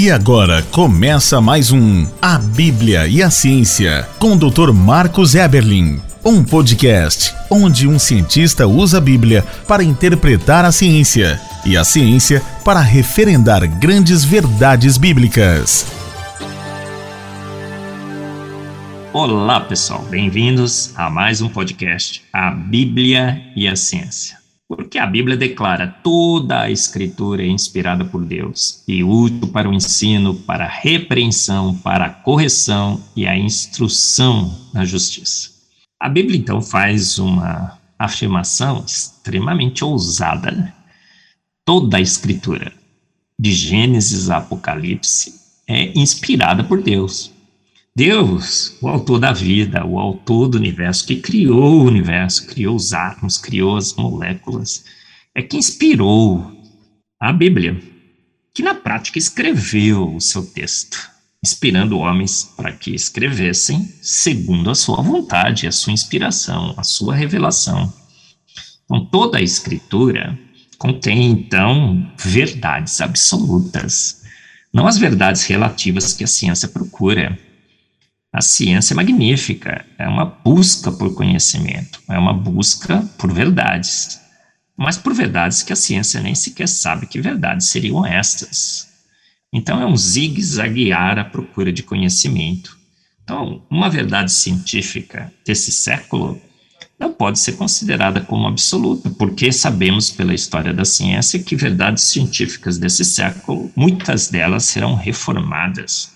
E agora começa mais um A Bíblia e a Ciência com o Dr. Marcos Eberlin, um podcast onde um cientista usa a Bíblia para interpretar a ciência e a ciência para referendar grandes verdades bíblicas. Olá pessoal, bem-vindos a mais um podcast A Bíblia e a Ciência. Porque a Bíblia declara toda a Escritura é inspirada por Deus e útil para o ensino, para a repreensão, para a correção e a instrução na justiça. A Bíblia, então, faz uma afirmação extremamente ousada, né? Toda a Escritura, de Gênesis a Apocalipse, é inspirada por Deus. Deus, o autor da vida, o autor do universo, que criou o universo, criou os átomos, criou as moléculas, é que inspirou a Bíblia, que na prática escreveu o seu texto, inspirando homens para que escrevessem segundo a sua vontade, a sua inspiração, a sua revelação. Então, toda a Escritura contém, então, verdades absolutas, não as verdades relativas que a ciência procura. A ciência é magnífica, é uma busca por conhecimento, é uma busca por verdades, mas por verdades que a ciência nem sequer sabe que verdades seriam essas. Então é um zigue-zaguear à procura de conhecimento. Então, uma verdade científica desse século não pode ser considerada como absoluta, porque sabemos pela história da ciência que verdades científicas desse século, muitas delas serão reformadas,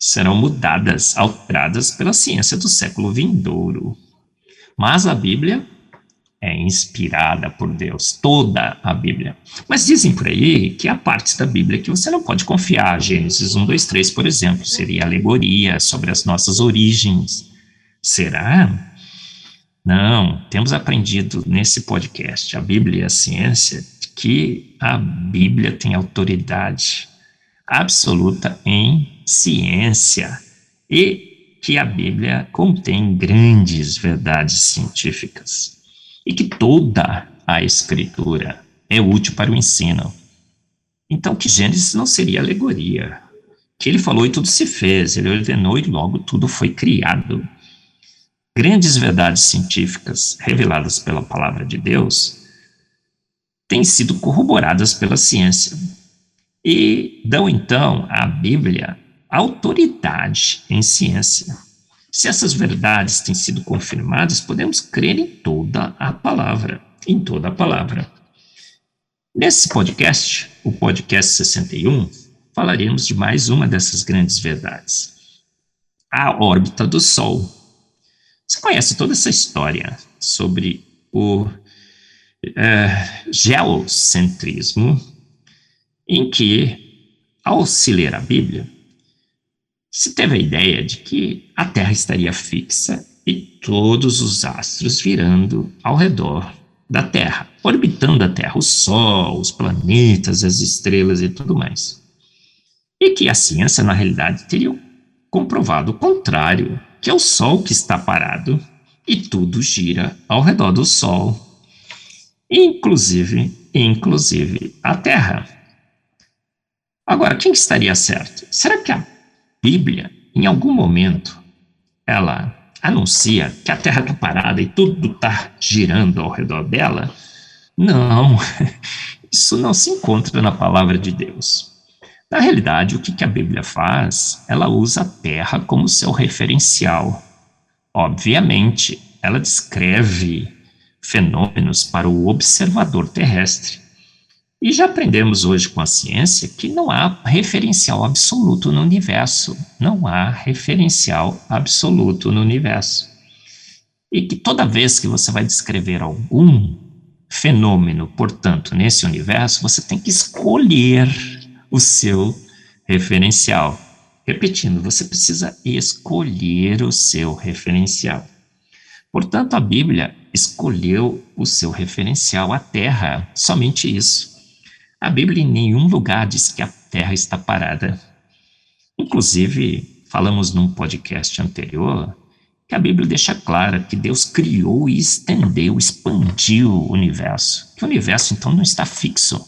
serão mudadas, alteradas pela ciência do século vindouro. Mas a Bíblia é inspirada por Deus, toda a Bíblia. Mas dizem por aí que há partes da Bíblia que você não pode confiar. Gênesis 1, 2, 3, por exemplo, seria alegoria sobre as nossas origens. Será? Não, temos aprendido nesse podcast, A Bíblia e a Ciência, que a Bíblia tem autoridade absoluta em ciência e que a Bíblia contém grandes verdades científicas e que toda a Escritura é útil para o ensino. Então, que Gênesis não seria alegoria, que ele falou e tudo se fez, ele ordenou e logo tudo foi criado. Grandes verdades científicas reveladas pela palavra de Deus têm sido corroboradas pela ciência e dão, então, à Bíblia autoridade em ciência. Se essas verdades têm sido confirmadas, podemos crer em toda a palavra, em toda a palavra. Nesse podcast, o podcast 61, falaremos de mais uma dessas grandes verdades, a órbita do Sol. Você conhece toda essa história sobre o geocentrismo, em que, ao se ler a Bíblia, se teve a ideia de que a Terra estaria fixa e todos os astros virando ao redor da Terra, orbitando a Terra, o Sol, os planetas, as estrelas e tudo mais. E que a ciência, na realidade, teria comprovado o contrário, que é o Sol que está parado e tudo gira ao redor do Sol, inclusive a Terra. Agora, quem estaria certo? Será que a Bíblia, em algum momento, ela anuncia que a Terra está parada e tudo está girando ao redor dela? Não, isso não se encontra na palavra de Deus. Na realidade, o que a Bíblia faz? Ela usa a Terra como seu referencial. Obviamente, ela descreve fenômenos para o observador terrestre. E já aprendemos hoje com a ciência que não há referencial absoluto no universo. Não há referencial absoluto no universo. E que toda vez que você vai descrever algum fenômeno, portanto, nesse universo, você tem que escolher o seu referencial. Repetindo, você precisa escolher o seu referencial. Portanto, a Bíblia escolheu o seu referencial, a Terra, somente isso. A Bíblia em nenhum lugar diz que a Terra está parada. Inclusive, falamos num podcast anterior que a Bíblia deixa claro que Deus criou e estendeu, expandiu o universo. Que o universo, então, não está fixo.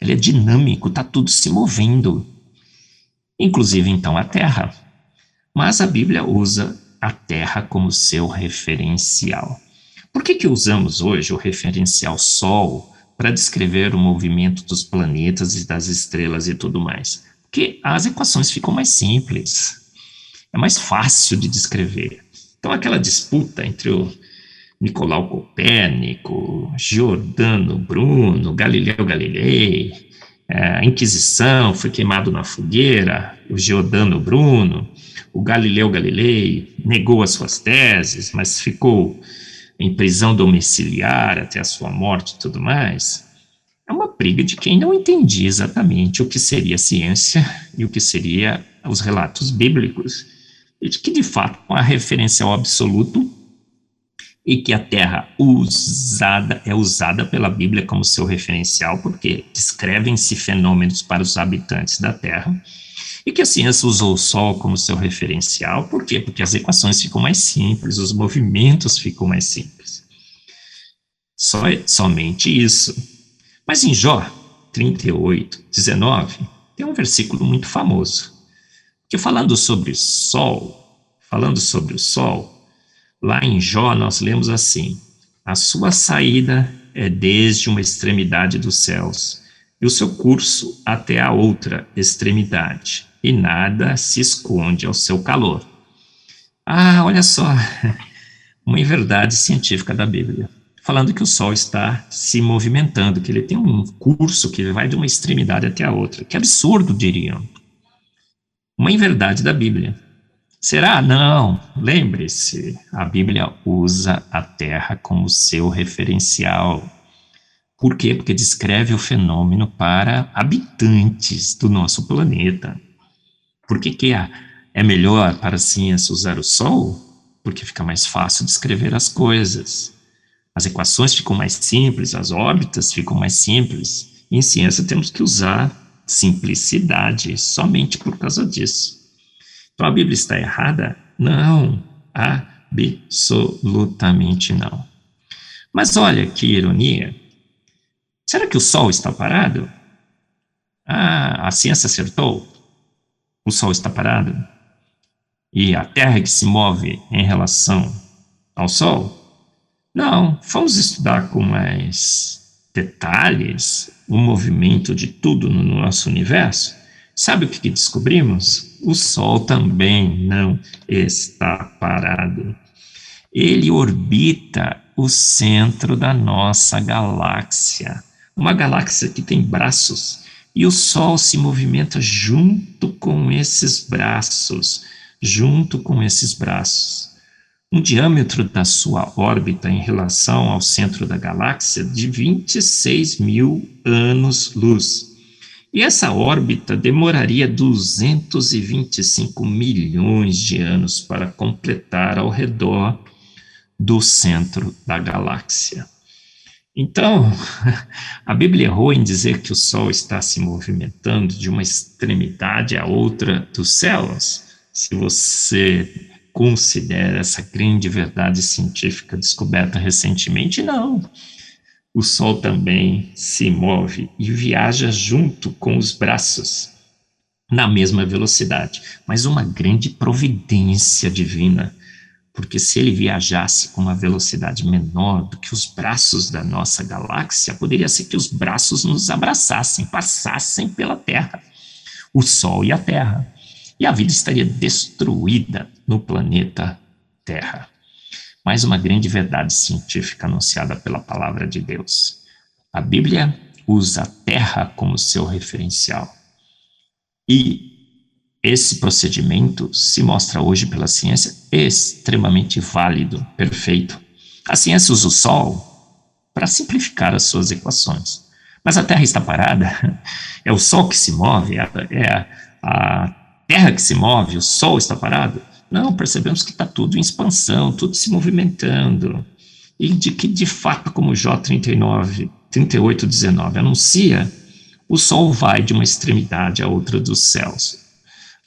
Ele é dinâmico, está tudo se movendo. inclusive então a Terra. Mas a Bíblia usa a Terra como seu referencial. Por que usamos hoje o referencial Sol para descrever o movimento dos planetas e das estrelas e tudo mais? Porque as equações ficam mais simples, é mais fácil de descrever. Então aquela disputa entre o Nicolau Copérnico, Giordano Bruno, Galileu Galilei, a Inquisição foi queimado na fogueira, o Giordano Bruno, o Galileu Galilei negou as suas teses, mas ficou em prisão domiciliar até a sua morte e tudo mais, é uma briga de quem não entendia exatamente o que seria a ciência e o que seria os relatos bíblicos, e de que, de fato, é uma referência ao absoluto e que a Terra é usada pela Bíblia como seu referencial, porque descrevem-se fenômenos para os habitantes da Terra, e que a ciência usou o Sol como seu referencial, por quê? Porque as equações ficam mais simples, os movimentos ficam mais simples. Somente isso. Mas em Jó 38:19, tem um versículo muito famoso, que falando sobre o Sol, lá em Jó nós lemos assim: a sua saída é desde uma extremidade dos céus, e o seu curso até a outra extremidade, e nada se esconde ao seu calor. Ah, olha só, uma inverdade científica da Bíblia, falando que o Sol está se movimentando, que ele tem um curso que vai de uma extremidade até a outra. Que absurdo, diriam. Uma inverdade da Bíblia. Será? Não. Lembre-se, a Bíblia usa a Terra como seu referencial. Por quê? Porque descreve o fenômeno para habitantes do nosso planeta. Por que é melhor para a ciência usar o Sol? Porque fica mais fácil descrever as coisas. As equações ficam mais simples, as órbitas ficam mais simples. E em ciência temos que usar simplicidade somente por causa disso. Então a Bíblia está errada? Não, absolutamente não. Mas olha que ironia. Será que o Sol está parado? Ah, a ciência acertou? O Sol está parado? E a Terra que se move em relação ao Sol? Não, vamos estudar com mais detalhes o movimento de tudo no nosso universo. Sabe o que descobrimos? O Sol também não está parado. Ele orbita o centro da nossa galáxia. Uma galáxia que tem braços, e o Sol se movimenta junto com esses braços. Um diâmetro da sua órbita em relação ao centro da galáxia de 26 mil anos-luz. E essa órbita demoraria 225 milhões de anos para completar ao redor do centro da galáxia. Então, a Bíblia errou em dizer que o Sol está se movimentando de uma extremidade à outra dos céus. Se você considera essa grande verdade científica descoberta recentemente, não. O Sol também se move e viaja junto com os braços, na mesma velocidade. Mas uma grande providência divina, porque se ele viajasse com uma velocidade menor do que os braços da nossa galáxia, poderia ser que os braços nos abraçassem, passassem pela Terra, o Sol e a Terra, e a vida estaria destruída no planeta Terra. Mais uma grande verdade científica anunciada pela palavra de Deus. A Bíblia usa a Terra como seu referencial. E esse procedimento se mostra hoje pela ciência extremamente válido, perfeito. A ciência usa o Sol para simplificar as suas equações. Mas a Terra está parada? É o Sol que se move? É a Terra que se move? O Sol está parado? Não, percebemos que está tudo em expansão, tudo se movimentando. E de que, de fato, como Jó 38:19 anuncia, o Sol vai de uma extremidade à outra dos céus.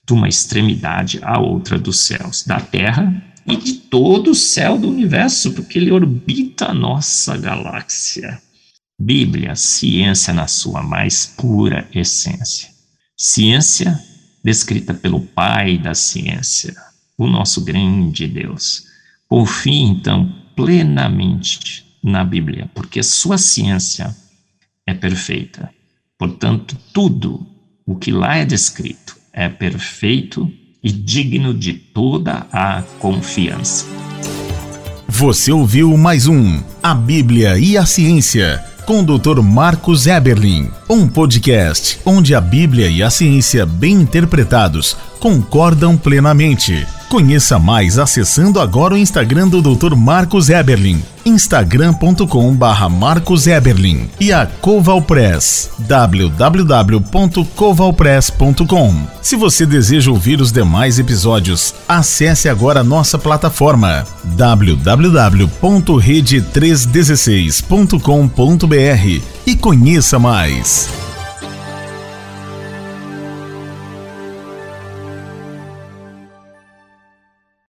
De uma extremidade à outra dos céus, da Terra e de todo o céu do universo, porque ele orbita a nossa galáxia. Bíblia, ciência na sua mais pura essência. Ciência descrita pelo Pai da ciência, o nosso grande Deus. Confie, então, plenamente na Bíblia, porque sua ciência é perfeita. Portanto, tudo o que lá é descrito é perfeito e digno de toda a confiança. Você ouviu mais um A Bíblia e a Ciência, com o Dr. Marcos Eberlin, um podcast onde a Bíblia e a ciência bem interpretados concordam plenamente. Conheça mais acessando agora o Instagram do Dr. Marcos Eberlin, instagram.com/marcoseberlin, e a CovalPress, www.covalpress.com. Se você deseja ouvir os demais episódios, acesse agora a nossa plataforma www.rede316.com.br e conheça mais.